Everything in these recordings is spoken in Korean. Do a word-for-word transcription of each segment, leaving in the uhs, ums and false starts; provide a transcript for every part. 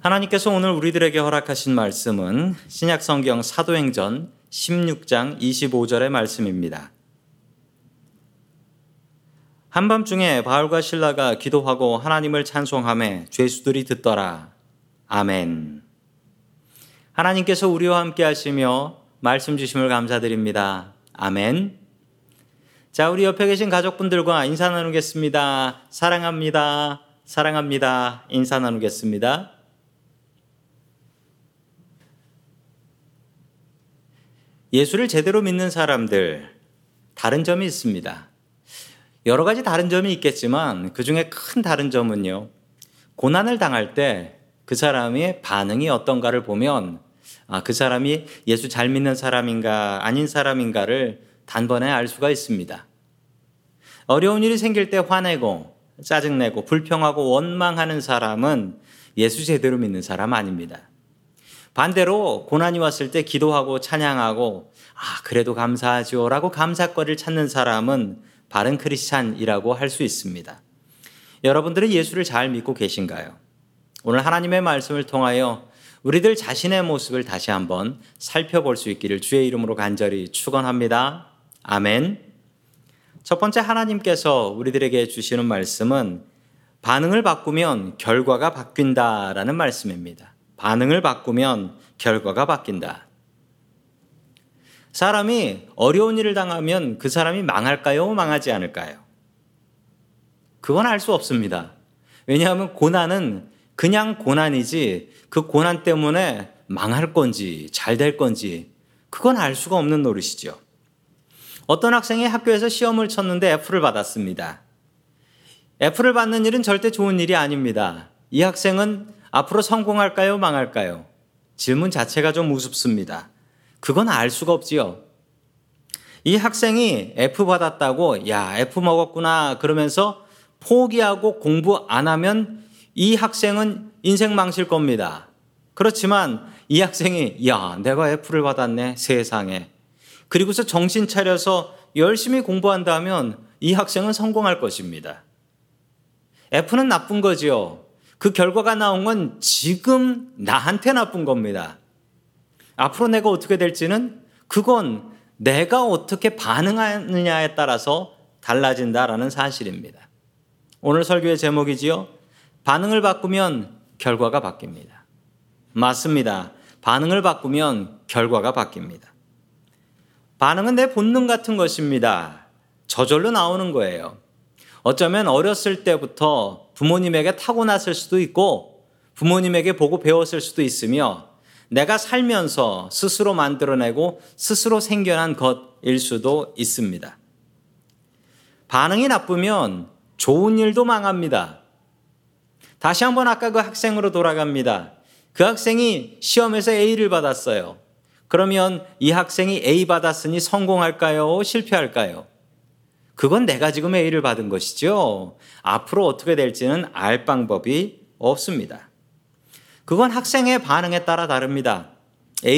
하나님께서 오늘 우리들에게 허락하신 말씀은 신약성경 사도행전 십육 장 이십오 절의 말씀입니다. 한밤중에 바울과 실라가 기도하고 하나님을 찬송하며 죄수들이 듣더라. 아멘. 하나님께서 우리와 함께 하시며 말씀 주심을 감사드립니다. 아멘. 자, 우리 옆에 계신 가족분들과 인사 나누겠습니다. 사랑합니다. 사랑합니다. 인사 나누겠습니다. 예수를 제대로 믿는 사람들, 다른 점이 있습니다. 여러 가지 다른 점이 있겠지만 그중에 큰 다른 점은요, 고난을 당할 때 그 사람의 반응이 어떤가를 보면 아, 그 사람이 예수 잘 믿는 사람인가 아닌 사람인가를 단번에 알 수가 있습니다. 어려운 일이 생길 때 화내고 짜증내고 불평하고 원망하는 사람은 예수 제대로 믿는 사람 아닙니다. 반대로 고난이 왔을 때 기도하고 찬양하고 아, 그래도 감사하지요 라고 감사거리를 찾는 사람은 바른 크리스찬이라고 할 수 있습니다. 여러분들은 예수를 잘 믿고 계신가요? 오늘 하나님의 말씀을 통하여 우리들 자신의 모습을 다시 한번 살펴볼 수 있기를 주의 이름으로 간절히 축원합니다. 아멘. 첫 번째, 하나님께서 우리들에게 주시는 말씀은 반응을 바꾸면 결과가 바뀐다라는 말씀입니다. 반응을 바꾸면 결과가 바뀐다. 사람이 어려운 일을 당하면 그 사람이 망할까요? 망하지 않을까요? 그건 알 수 없습니다. 왜냐하면 고난은 그냥 고난이지 그 고난 때문에 망할 건지 잘 될 건지 그건 알 수가 없는 노릇이죠. 어떤 학생이 학교에서 시험을 쳤는데 F를 받았습니다. F를 받는 일은 절대 좋은 일이 아닙니다. 이 학생은 앞으로 성공할까요? 망할까요? 질문 자체가 좀 우습습니다. 그건 알 수가 없지요. 이 학생이 F 받았다고 야 F 먹었구나 그러면서 포기하고 공부 안 하면 이 학생은 인생 망칠 겁니다. 그렇지만 이 학생이 야 내가 F를 받았네 세상에. 그리고서 정신 차려서 열심히 공부한다면 이 학생은 성공할 것입니다. F는 나쁜 거지요. 그 결과가 나온 건 지금 나한테 나쁜 겁니다. 앞으로 내가 어떻게 될지는 그건 내가 어떻게 반응하느냐에 따라서 달라진다라는 사실입니다. 오늘 설교의 제목이지요. 반응을 바꾸면 결과가 바뀝니다. 맞습니다. 반응을 바꾸면 결과가 바뀝니다. 반응은 내 본능 같은 것입니다. 저절로 나오는 거예요. 어쩌면 어렸을 때부터 부모님에게 타고났을 수도 있고 부모님에게 보고 배웠을 수도 있으며 내가 살면서 스스로 만들어내고 스스로 생겨난 것일 수도 있습니다. 반응이 나쁘면 좋은 일도 망합니다. 다시 한번 아까 그 학생으로 돌아갑니다. 그 학생이 시험에서 A를 받았어요. 그러면 이 학생이 A 받았으니 성공할까요? 실패할까요? 그건 내가 지금 A를 받은 것이죠. 앞으로 어떻게 될지는 알 방법이 없습니다. 그건 학생의 반응에 따라 다릅니다.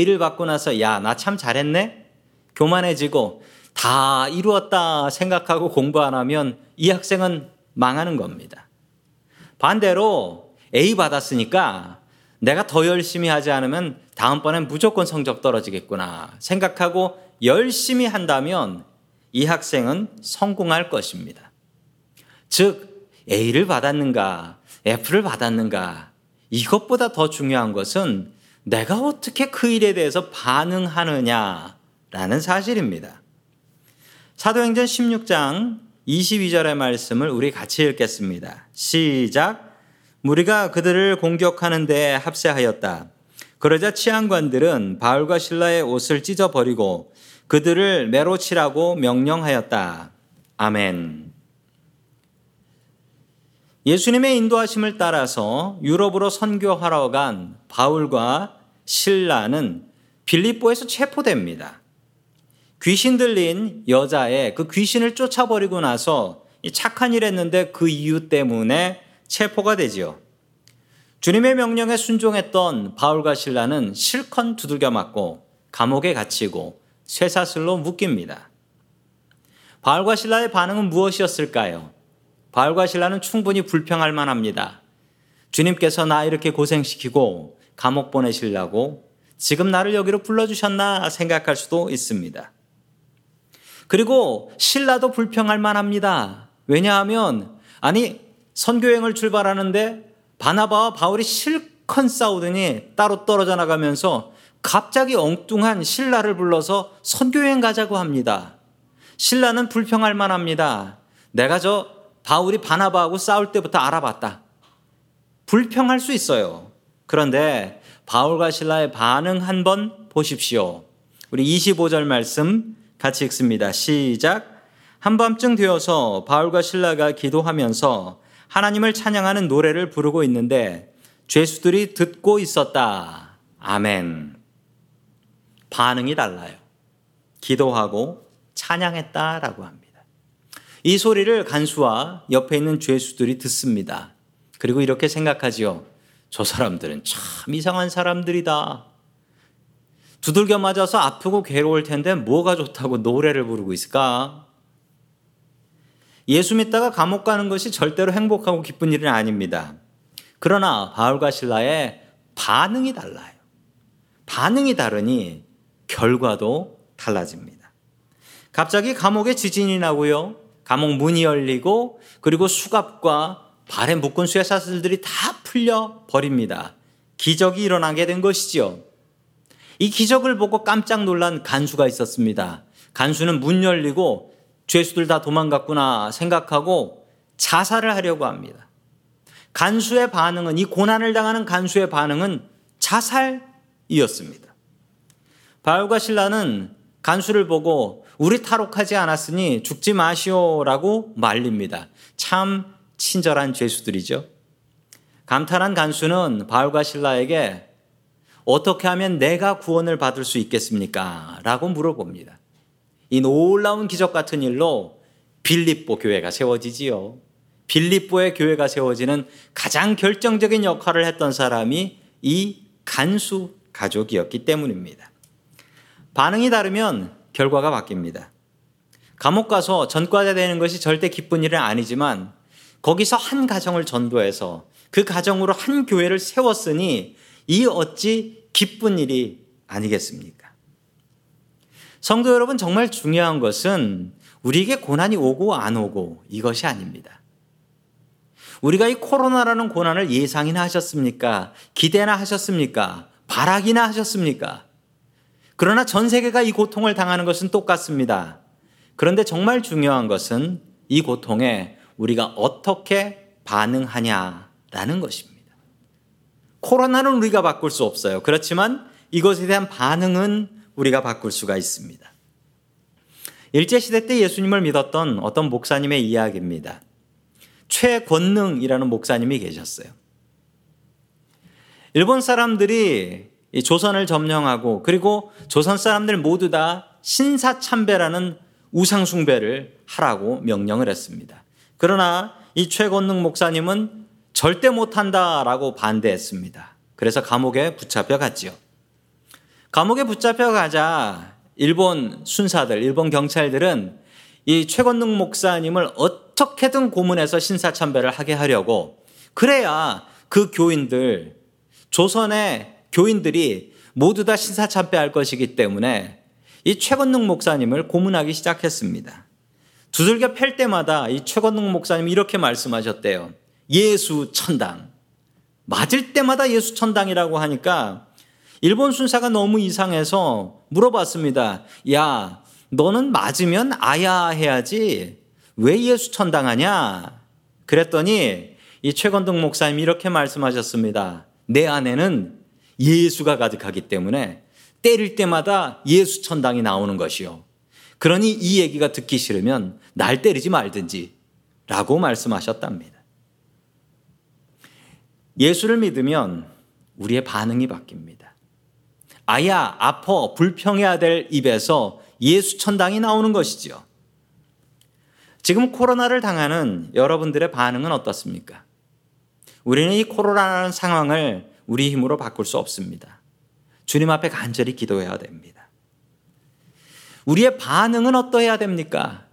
A를 받고 나서 야, 나 참 잘했네? 교만해지고 다 이루었다 생각하고 공부 안 하면 이 학생은 망하는 겁니다. 반대로 A 받았으니까 내가 더 열심히 하지 않으면 다음번엔 무조건 성적 떨어지겠구나 생각하고 열심히 한다면 이 학생은 성공할 것입니다. 즉 A를 받았는가 F를 받았는가 이것보다 더 중요한 것은 내가 어떻게 그 일에 대해서 반응하느냐라는 사실입니다. 사도행전 십육 장 이십이 절의 말씀을 우리 같이 읽겠습니다. 시작. 무리가 그들을 공격하는 데 합세하였다. 그러자 치안관들은 바울과 실라의 옷을 찢어버리고 그들을 매로 치라고 명령하였다. 아멘. 예수님의 인도하심을 따라서 유럽으로 선교하러 간 바울과 실라는 빌립보에서 체포됩니다. 귀신 들린 여자의 그 귀신을 쫓아버리고 나서 착한 일 했는데 그 이유 때문에 체포가 되지요. 주님의 명령에 순종했던 바울과 실라는 실컷 두들겨 맞고 감옥에 갇히고 쇠사슬로 묶입니다. 바울과 실라의 반응은 무엇이었을까요? 바울과 실라는 충분히 불평할 만합니다. 주님께서 나 이렇게 고생시키고 감옥 보내시려고 지금 나를 여기로 불러주셨나 생각할 수도 있습니다. 그리고 신라도 불평할 만합니다. 왜냐하면 아니 선교행을 출발하는데 바나바와 바울이 실컷 싸우더니 따로 떨어져 나가면서 갑자기 엉뚱한 신라를 불러서 선교행 가자고 합니다. 신라는 불평할 만합니다. 내가 저 바울이 바나바하고 싸울 때부터 알아봤다. 불평할 수 있어요. 그런데 바울과 신라의 반응 한번 보십시오. 우리 이십오 절 말씀 같이 읽습니다. 시작. 한밤쯤 되어서 바울과 실라가 기도하면서 하나님을 찬양하는 노래를 부르고 있는데 죄수들이 듣고 있었다. 아멘. 반응이 달라요. 기도하고 찬양했다라고 합니다. 이 소리를 간수와 옆에 있는 죄수들이 듣습니다. 그리고 이렇게 생각하지요. 저 사람들은 참 이상한 사람들이다. 두들겨 맞아서 아프고 괴로울 텐데 뭐가 좋다고 노래를 부르고 있을까? 예수 믿다가 감옥 가는 것이 절대로 행복하고 기쁜 일은 아닙니다. 그러나 바울과 실라의 반응이 달라요. 반응이 다르니 결과도 달라집니다. 갑자기 감옥에 지진이 나고요. 감옥 문이 열리고 그리고 수갑과 발에 묶은 쇠사슬들이 다 풀려버립니다. 기적이 일어나게 된 것이지요. 이 기적을 보고 깜짝 놀란 간수가 있었습니다. 간수는 문 열리고 죄수들 다 도망갔구나 생각하고 자살을 하려고 합니다. 간수의 반응은, 이 고난을 당하는 간수의 반응은 자살이었습니다. 바울과 실라는 간수를 보고 우리 탈옥하지 않았으니 죽지 마시오라고 말립니다. 참 친절한 죄수들이죠. 감탄한 간수는 바울과 실라에게 어떻게 하면 내가 구원을 받을 수 있겠습니까? 라고 물어봅니다. 이 놀라운 기적 같은 일로 빌립보 교회가 세워지지요. 빌립보의 교회가 세워지는 가장 결정적인 역할을 했던 사람이 이 간수 가족이었기 때문입니다. 반응이 다르면 결과가 바뀝니다. 감옥 가서 전과자 되는 것이 절대 기쁜 일은 아니지만 거기서 한 가정을 전도해서 그 가정으로 한 교회를 세웠으니 이 어찌 기쁜 일이 아니겠습니까? 성도 여러분, 정말 중요한 것은 우리에게 고난이 오고 안 오고 이것이 아닙니다. 우리가 이 코로나라는 고난을 예상이나 하셨습니까? 기대나 하셨습니까? 바라기나 하셨습니까? 그러나 전 세계가 이 고통을 당하는 것은 똑같습니다. 그런데 정말 중요한 것은 이 고통에 우리가 어떻게 반응하냐라는 것입니다. 코로나는 우리가 바꿀 수 없어요. 그렇지만 이것에 대한 반응은 우리가 바꿀 수가 있습니다. 일제시대 때 예수님을 믿었던 어떤 목사님의 이야기입니다. 최권능이라는 목사님이 계셨어요. 일본 사람들이 조선을 점령하고 그리고 조선 사람들 모두 다 신사참배라는 우상숭배를 하라고 명령을 했습니다. 그러나 이 최권능 목사님은 절대 못한다라고 반대했습니다. 그래서 감옥에 붙잡혀 갔지요. 감옥에 붙잡혀 가자 일본 순사들, 일본 경찰들은 이 최권능 목사님을 어떻게든 고문해서 신사참배를 하게 하려고, 그래야 그 교인들, 조선의 교인들이 모두 다 신사참배할 것이기 때문에 이 최권능 목사님을 고문하기 시작했습니다. 두들겨 팰 때마다 이 최권능 목사님이 이렇게 말씀하셨대요. 예수 천당. 맞을 때마다 예수 천당이라고 하니까 일본 순사가 너무 이상해서 물어봤습니다. 야, 너는 맞으면 아야 해야지 왜 예수 천당하냐? 그랬더니 이 최권능 목사님이 이렇게 말씀하셨습니다. 내 안에는 예수가 가득하기 때문에 때릴 때마다 예수 천당이 나오는 것이요. 그러니 이 얘기가 듣기 싫으면 날 때리지 말든지 라고 말씀하셨답니다. 예수를 믿으면 우리의 반응이 바뀝니다. 아야, 아파, 불평해야 될 입에서 예수 천당이 나오는 것이지요. 지금 코로나를 당하는 여러분들의 반응은 어떻습니까? 우리는 이 코로나라는 상황을 우리 힘으로 바꿀 수 없습니다. 주님 앞에 간절히 기도해야 됩니다. 우리의 반응은 어떠해야 됩니까?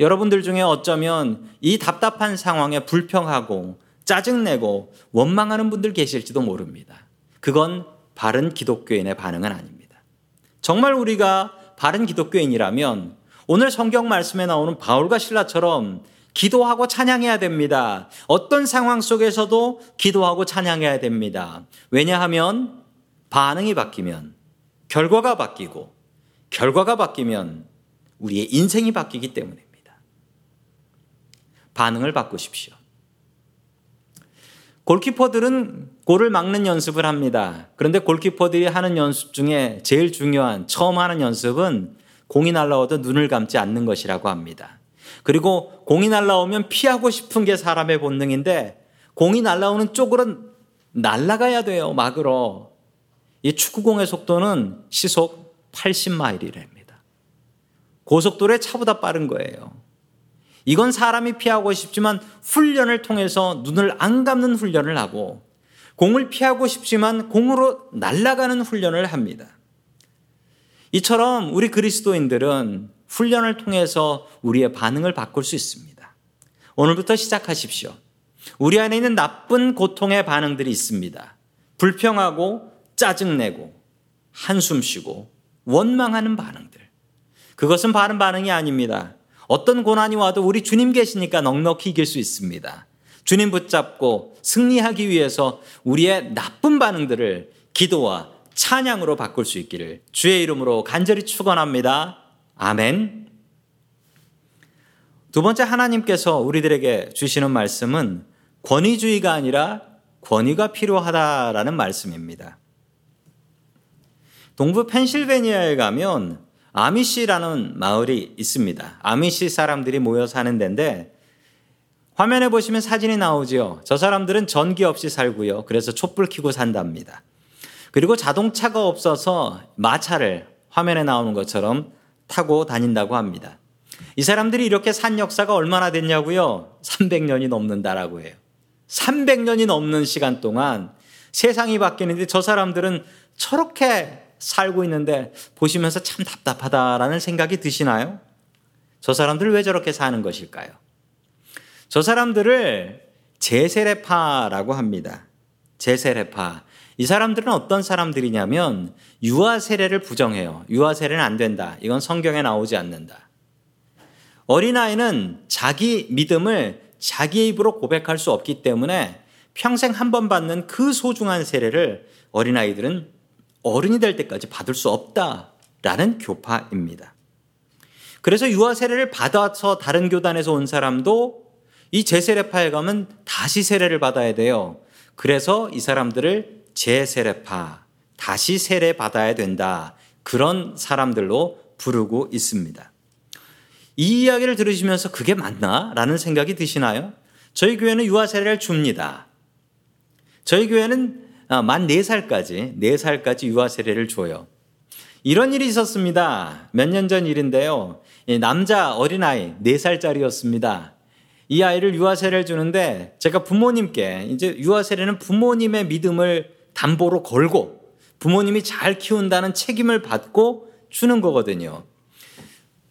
여러분들 중에 어쩌면 이 답답한 상황에 불평하고 짜증내고 원망하는 분들 계실지도 모릅니다. 그건 바른 기독교인의 반응은 아닙니다. 정말 우리가 바른 기독교인이라면 오늘 성경 말씀에 나오는 바울과 실라처럼 기도하고 찬양해야 됩니다. 어떤 상황 속에서도 기도하고 찬양해야 됩니다. 왜냐하면 반응이 바뀌면 결과가 바뀌고 결과가 바뀌면 우리의 인생이 바뀌기 때문입니다. 반응을 바꾸십시오. 골키퍼들은 골을 막는 연습을 합니다. 그런데 골키퍼들이 하는 연습 중에 제일 중요한 처음 하는 연습은 공이 날아와도 눈을 감지 않는 것이라고 합니다. 그리고 공이 날아오면 피하고 싶은 게 사람의 본능인데 공이 날아오는 쪽으로 날아가야 돼요. 막으로. 이 축구공의 속도는 시속 팔십 마일이랍니다. 고속도로에 차보다 빠른 거예요. 이건 사람이 피하고 싶지만 훈련을 통해서 눈을 안 감는 훈련을 하고 공을 피하고 싶지만 공으로 날아가는 훈련을 합니다. 이처럼 우리 그리스도인들은 훈련을 통해서 우리의 반응을 바꿀 수 있습니다. 오늘부터 시작하십시오. 우리 안에 있는 나쁜 고통의 반응들이 있습니다. 불평하고 짜증내고 한숨 쉬고 원망하는 반응들. 그것은 바른 반응이 아닙니다. 어떤 고난이 와도 우리 주님 계시니까 넉넉히 이길 수 있습니다. 주님 붙잡고 승리하기 위해서 우리의 나쁜 반응들을 기도와 찬양으로 바꿀 수 있기를 주의 이름으로 간절히 축원합니다. 아멘. 두 번째, 하나님께서 우리들에게 주시는 말씀은 권위주의가 아니라 권위가 필요하다라는 말씀입니다. 동부 펜실베니아에 가면 아미시라는 마을이 있습니다. 아미시 사람들이 모여 사는 데인데 화면에 보시면 사진이 나오지요. 저 사람들은 전기 없이 살고요. 그래서 촛불 켜고 산답니다. 그리고 자동차가 없어서 마차를 화면에 나오는 것처럼 타고 다닌다고 합니다. 이 사람들이 이렇게 산 역사가 얼마나 됐냐고요? 삼백 년이 넘는다라고 해요. 삼백 년이 넘는 시간 동안 세상이 바뀌는데 저 사람들은 저렇게 살고 있는데 보시면서 참 답답하다라는 생각이 드시나요? 저 사람들 왜 저렇게 사는 것일까요? 저 사람들을 제세례파라고 합니다. 제세례파. 이 사람들은 어떤 사람들이냐면 유아 세례를 부정해요. 유아 세례는 안 된다. 이건 성경에 나오지 않는다. 어린아이는 자기 믿음을 자기의 입으로 고백할 수 없기 때문에 평생 한 번 받는 그 소중한 세례를 어린아이들은 어른이 될 때까지 받을 수 없다라는 교파입니다. 그래서 유아 세례를 받아서 다른 교단에서 온 사람도 이 제세례파에 가면 다시 세례를 받아야 돼요. 그래서 이 사람들을 제세례파, 다시 세례 받아야 된다. 그런 사람들로 부르고 있습니다. 이 이야기를 들으시면서 그게 맞나? 라는 생각이 드시나요? 저희 교회는 유아 세례를 줍니다. 저희 교회는 만 네 살까지, 네 살까지 유아 세례를 줘요. 이런 일이 있었습니다. 몇 년 전 일인데요. 남자 어린아이 네 살짜리였습니다. 이 아이를 유아 세례를 주는데 제가 부모님께, 이제 유아 세례는 부모님의 믿음을 담보로 걸고 부모님이 잘 키운다는 책임을 받고 주는 거거든요.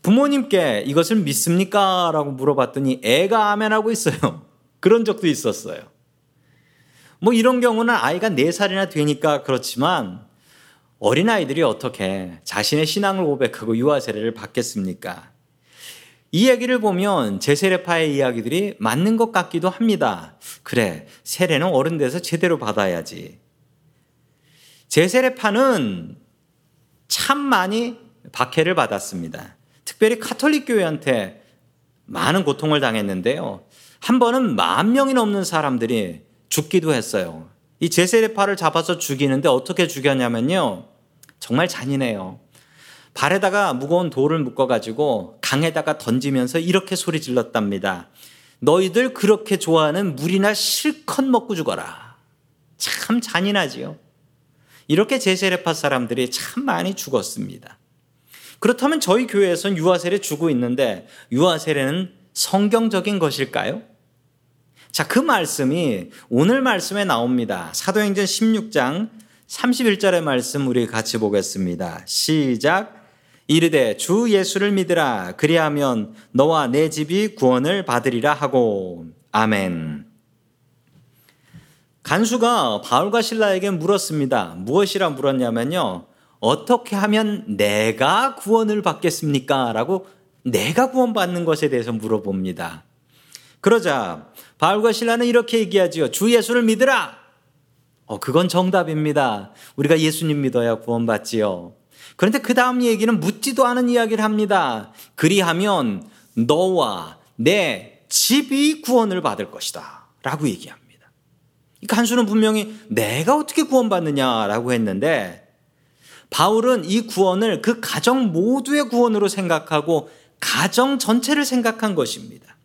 부모님께 이것을 믿습니까? 라고 물어봤더니 애가 아멘하고 있어요. 그런 적도 있었어요. 뭐 이런 경우는 아이가 네 살이나 되니까 그렇지만 어린아이들이 어떻게 자신의 신앙을 고백하고 유아 세례를 받겠습니까? 이 얘기를 보면 제세례파의 이야기들이 맞는 것 같기도 합니다. 그래, 세례는 어른 돼서 제대로 받아야지. 제세례파는 참 많이 박해를 받았습니다. 특별히 카톨릭 교회한테 많은 고통을 당했는데요. 한 번은 만 명이 넘는 사람들이 죽기도 했어요. 이 제세례파를 잡아서 죽이는데 어떻게 죽였냐면요. 정말 잔인해요. 발에다가 무거운 돌을 묶어가지고 강에다가 던지면서 이렇게 소리 질렀답니다. 너희들 그렇게 좋아하는 물이나 실컷 먹고 죽어라. 참 잔인하지요. 이렇게 제세례파 사람들이 참 많이 죽었습니다. 그렇다면 저희 교회에선 유아세례 주고 있는데 유아세례는 성경적인 것일까요? 자, 그 말씀이 오늘 말씀에 나옵니다. 사도행전 십육 장 삼십일 절의 말씀 우리 같이 보겠습니다. 시작. 이르되 주 예수를 믿으라. 그리하면 너와 내 집이 구원을 받으리라 하고. 아멘. 간수가 바울과 실라에게 물었습니다. 무엇이라 물었냐면요. 어떻게 하면 내가 구원을 받겠습니까? 라고 내가 구원받는 것에 대해서 물어봅니다. 그러자 바울과 실라는 이렇게 얘기하지요. 주 예수를 믿으라. 어, 그건 정답입니다. 우리가 예수님 믿어야 구원받지요. 그런데 그 다음 얘기는 묻지도 않은 이야기를 합니다. 그리하면 너와 내 집이 구원을 받을 것이다. 라고 얘기합니다. 간수는 분명히 내가 어떻게 구원받느냐라고 했는데 바울은 이 구원을 그 가정 모두의 구원으로 생각하고 가정 전체를 생각한 것입니다.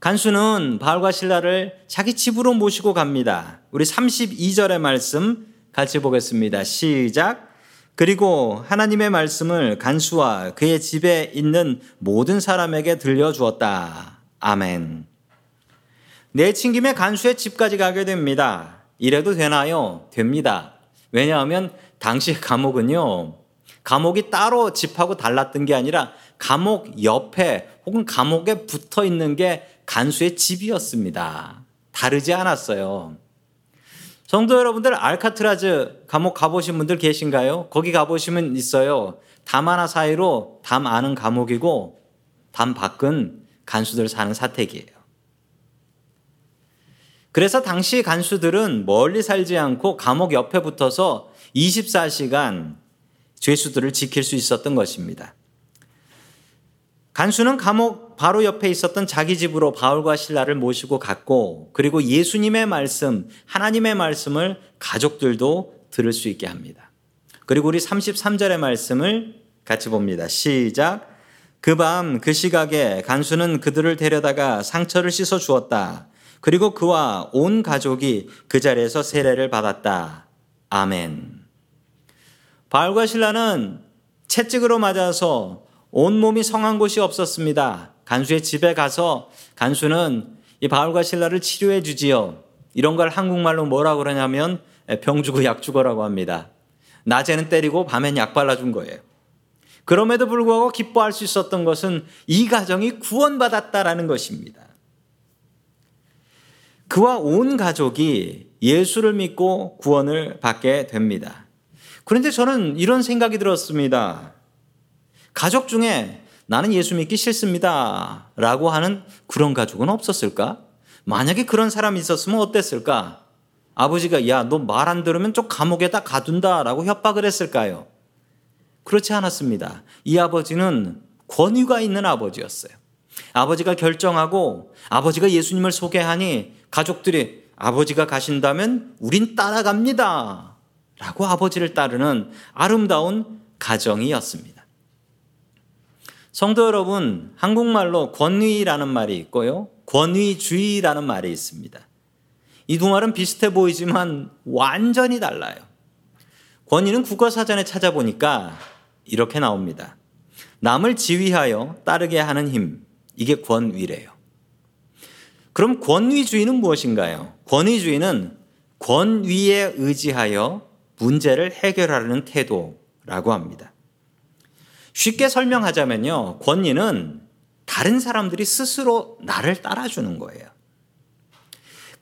간수는 바울과 실라를 자기 집으로 모시고 갑니다. 우리 삼십이 절의 말씀 같이 보겠습니다. 시작. 그리고 하나님의 말씀을 간수와 그의 집에 있는 모든 사람에게 들려주었다. 아멘. 내친김에 간수의 집까지 가게 됩니다. 이래도 되나요? 됩니다. 왜냐하면 당시 감옥은요, 감옥이 따로 집하고 달랐던 게 아니라 감옥 옆에 혹은 감옥에 붙어 있는 게 간수의 집이었습니다. 다르지 않았어요. 성도 여러분들, 알카트라즈 감옥 가보신 분들 계신가요? 거기 가보시면 있어요. 담 하나 사이로 담 안은 감옥이고 담 밖은 간수들 사는 사택이에요. 그래서 당시 간수들은 멀리 살지 않고 감옥 옆에 붙어서 이십사 시간 죄수들을 지킬 수 있었던 것입니다. 간수는 감옥 바로 옆에 있었던 자기 집으로 바울과 실라를 모시고 갔고, 그리고 예수님의 말씀, 하나님의 말씀을 가족들도 들을 수 있게 합니다. 그리고 우리 삼십삼 절의 말씀을 같이 봅니다. 시작. 그 밤 그 시각에 간수는 그들을 데려다가 상처를 씻어 주었다. 그리고 그와 온 가족이 그 자리에서 세례를 받았다. 아멘. 바울과 실라는 채찍으로 맞아서 온몸이 성한 곳이 없었습니다. 간수의 집에 가서 간수는 이 바울과 실라를 치료해 주지요. 이런 걸 한국말로 뭐라 그러냐면 병 주고 약 주거라고 합니다. 낮에는 때리고 밤엔 약 발라준 거예요. 그럼에도 불구하고 기뻐할 수 있었던 것은 이 가정이 구원받았다라는 것입니다. 그와 온 가족이 예수를 믿고 구원을 받게 됩니다. 그런데 저는 이런 생각이 들었습니다. 가족 중에 나는 예수 믿기 싫습니다 라고 하는 그런 가족은 없었을까? 만약에 그런 사람이 있었으면 어땠을까? 아버지가 야, 너 말 안 들으면 저 감옥에다 가둔다 라고 협박을 했을까요? 그렇지 않았습니다. 이 아버지는 권위가 있는 아버지였어요. 아버지가 결정하고 아버지가 예수님을 소개하니 가족들이 아버지가 가신다면 우린 따라갑니다 라고 아버지를 따르는 아름다운 가정이었습니다. 성도 여러분, 한국말로 권위라는 말이 있고요. 권위주의라는 말이 있습니다. 이 두 말은 비슷해 보이지만 완전히 달라요. 권위는 국어사전에 찾아보니까 이렇게 나옵니다. 남을 지휘하여 따르게 하는 힘, 이게 권위래요. 그럼 권위주의는 무엇인가요? 권위주의는 권위에 의지하여 문제를 해결하려는 태도라고 합니다. 쉽게 설명하자면요. 권위는 다른 사람들이 스스로 나를 따라주는 거예요.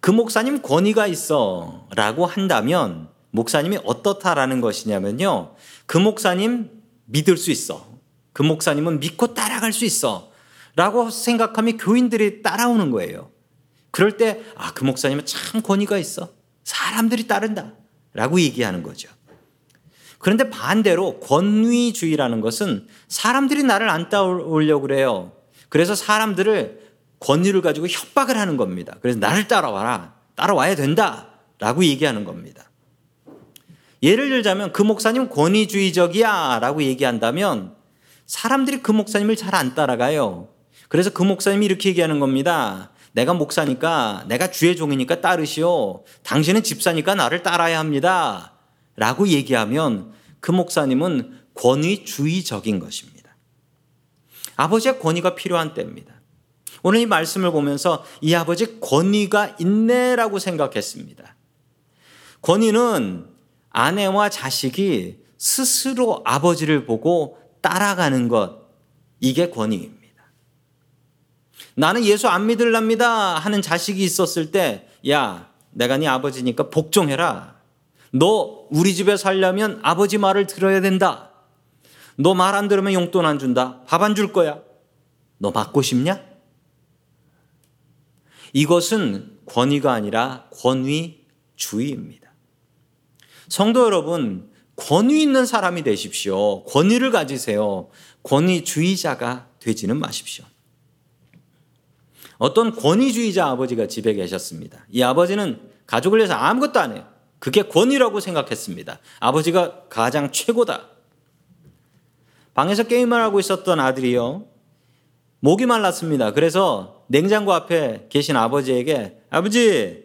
그 목사님 권위가 있어 라고 한다면 목사님이 어떻다라는 것이냐면요. 그 목사님 믿을 수 있어. 그 목사님은 믿고 따라갈 수 있어 라고 생각하면 교인들이 따라오는 거예요. 그럴 때 아, 그 목사님은 참 권위가 있어. 사람들이 따른다 라고 얘기하는 거죠. 그런데 반대로 권위주의라는 것은 사람들이 나를 안 따라오려고 그래요. 그래서 사람들을 권위를 가지고 협박을 하는 겁니다. 그래서 나를 따라와라. 따라와야 된다. 라고 얘기하는 겁니다. 예를 들자면 그 목사님 권위주의적이야. 라고 얘기한다면 사람들이 그 목사님을 잘 안 따라가요. 그래서 그 목사님이 이렇게 얘기하는 겁니다. 내가 목사니까, 내가 주의 종이니까 따르시오. 당신은 집사니까 나를 따라야 합니다. 라고 얘기하면 그 목사님은 권위주의적인 것입니다. 아버지의 권위가 필요한 때입니다. 오늘 이 말씀을 보면서 이 아버지 권위가 있네라고 생각했습니다. 권위는 아내와 자식이 스스로 아버지를 보고 따라가는 것, 이게 권위입니다. 나는 예수 안 믿으랍니다 하는 자식이 있었을 때 야, 내가 네 아버지니까 복종해라. 너 우리 집에 살려면 아버지 말을 들어야 된다. 너 말 안 들으면 용돈 안 준다. 밥 안 줄 거야. 너 맞고 싶냐? 이것은 권위가 아니라 권위주의입니다. 성도 여러분, 권위 있는 사람이 되십시오. 권위를 가지세요. 권위주의자가 되지는 마십시오. 어떤 권위주의자 아버지가 집에 계셨습니다. 이 아버지는 가족을 위해서 아무것도 안 해요. 그게 권위라고 생각했습니다. 아버지가 가장 최고다. 방에서 게임을 하고 있었던 아들이요. 목이 말랐습니다. 그래서 냉장고 앞에 계신 아버지에게 아버지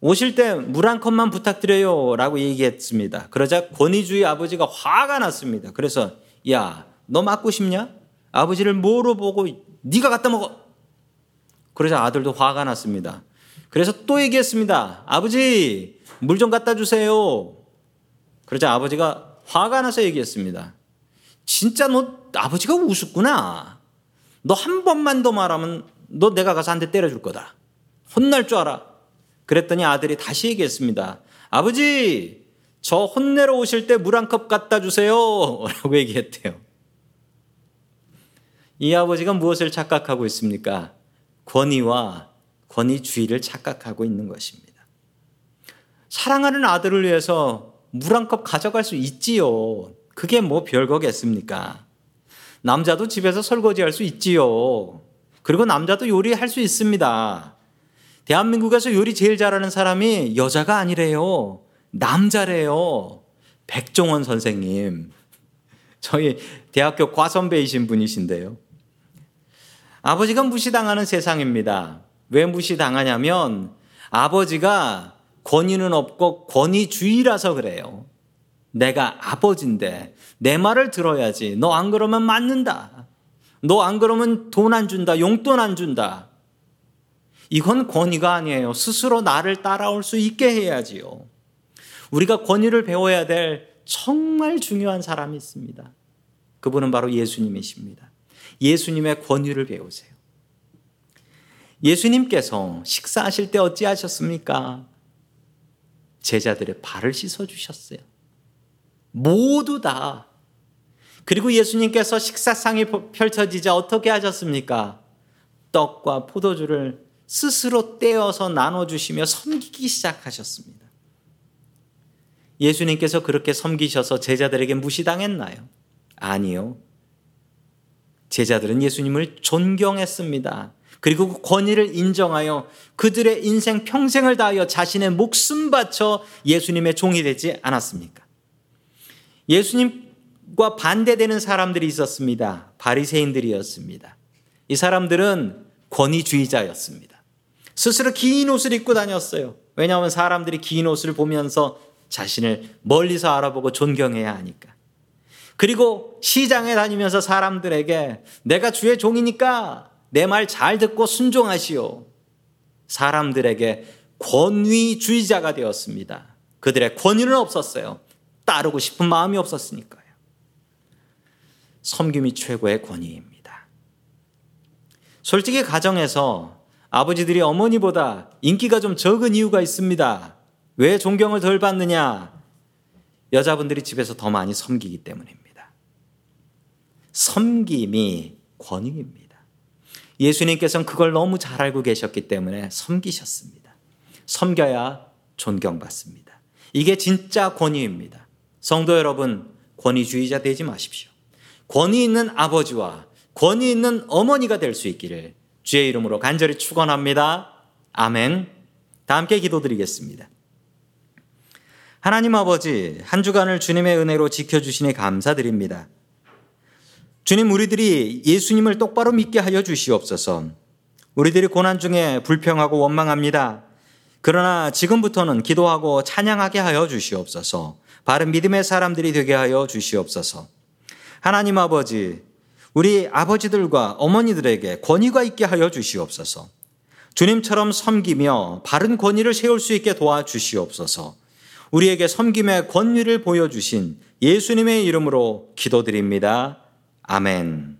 오실 때 물 한 컵만 부탁드려요 라고 얘기했습니다. 그러자 권위주의 아버지가 화가 났습니다. 그래서 야, 너 맞고 싶냐? 아버지를 뭐로 보고 네가 갖다 먹어. 그러자 아들도 화가 났습니다. 그래서 또 얘기했습니다. 아버지 물 좀 갖다 주세요. 그러자 아버지가 화가 나서 얘기했습니다. 진짜 너 아버지가 우습구나. 너 한 번만 더 말하면 너 내가 가서 한 대 때려줄 거다. 혼날 줄 알아. 그랬더니 아들이 다시 얘기했습니다. 아버지 저 혼내러 오실 때 물 한 컵 갖다 주세요 라고 얘기했대요. 이 아버지가 무엇을 착각하고 있습니까? 권위와 권위주의를 착각하고 있는 것입니다. 사랑하는 아들을 위해서 물 한 컵 가져갈 수 있지요. 그게 뭐 별거겠습니까? 남자도 집에서 설거지할 수 있지요. 그리고 남자도 요리할 수 있습니다. 대한민국에서 요리 제일 잘하는 사람이 여자가 아니래요. 남자래요. 백종원 선생님. 저희 대학교 과선배이신 분이신데요. 아버지가 무시당하는 세상입니다. 왜 무시당하냐면 아버지가 권위는 없고 권위주의라서 그래요. 내가 아버지인데 내 말을 들어야지. 너 안 그러면 맞는다. 너 안 그러면 돈 안 준다. 용돈 안 준다. 이건 권위가 아니에요. 스스로 나를 따라올 수 있게 해야지요. 우리가 권위를 배워야 될 정말 중요한 사람이 있습니다. 그분은 바로 예수님이십니다. 예수님의 권위를 배우세요. 예수님께서 식사하실 때 어찌하셨습니까? 제자들의 발을 씻어주셨어요. 모두 다. 그리고 예수님께서 식사상이 펼쳐지자 어떻게 하셨습니까? 떡과 포도주를 스스로 떼어서 나눠주시며 섬기기 시작하셨습니다. 예수님께서 그렇게 섬기셔서 제자들에게 무시당했나요? 아니요. 제자들은 예수님을 존경했습니다. 그리고 그 권위를 인정하여 그들의 인생 평생을 다하여 자신의 목숨 바쳐 예수님의 종이 되지 않았습니까? 예수님과 반대되는 사람들이 있었습니다. 바리새인들이었습니다. 이 사람들은 권위주의자였습니다. 스스로 긴 옷을 입고 다녔어요. 왜냐하면 사람들이 긴 옷을 보면서 자신을 멀리서 알아보고 존경해야 하니까. 그리고 시장에 다니면서 사람들에게 내가 주의 종이니까 내 말 잘 듣고 순종하시오. 사람들에게 권위주의자가 되었습니다. 그들의 권위는 없었어요. 따르고 싶은 마음이 없었으니까요. 섬김이 최고의 권위입니다. 솔직히 가정에서 아버지들이 어머니보다 인기가 좀 적은 이유가 있습니다. 왜 존경을 덜 받느냐? 여자분들이 집에서 더 많이 섬기기 때문입니다. 섬김이 권위입니다. 예수님께서는 그걸 너무 잘 알고 계셨기 때문에 섬기셨습니다. 섬겨야 존경받습니다. 이게 진짜 권위입니다. 성도 여러분, 권위주의자 되지 마십시오. 권위 있는 아버지와 권위 있는 어머니가 될 수 있기를 주의 이름으로 간절히 축원합니다. 아멘. 다 함께 기도드리겠습니다. 하나님 아버지, 한 주간을 주님의 은혜로 지켜주시니 감사드립니다. 주님, 우리들이 예수님을 똑바로 믿게 하여 주시옵소서. 우리들이 고난 중에 불평하고 원망합니다. 그러나 지금부터는 기도하고 찬양하게 하여 주시옵소서. 바른 믿음의 사람들이 되게 하여 주시옵소서. 하나님 아버지, 우리 아버지들과 어머니들에게 권위가 있게 하여 주시옵소서. 주님처럼 섬기며 바른 권위를 세울 수 있게 도와주시옵소서. 우리에게 섬김의 권위를 보여주신 예수님의 이름으로 기도드립니다. 아멘.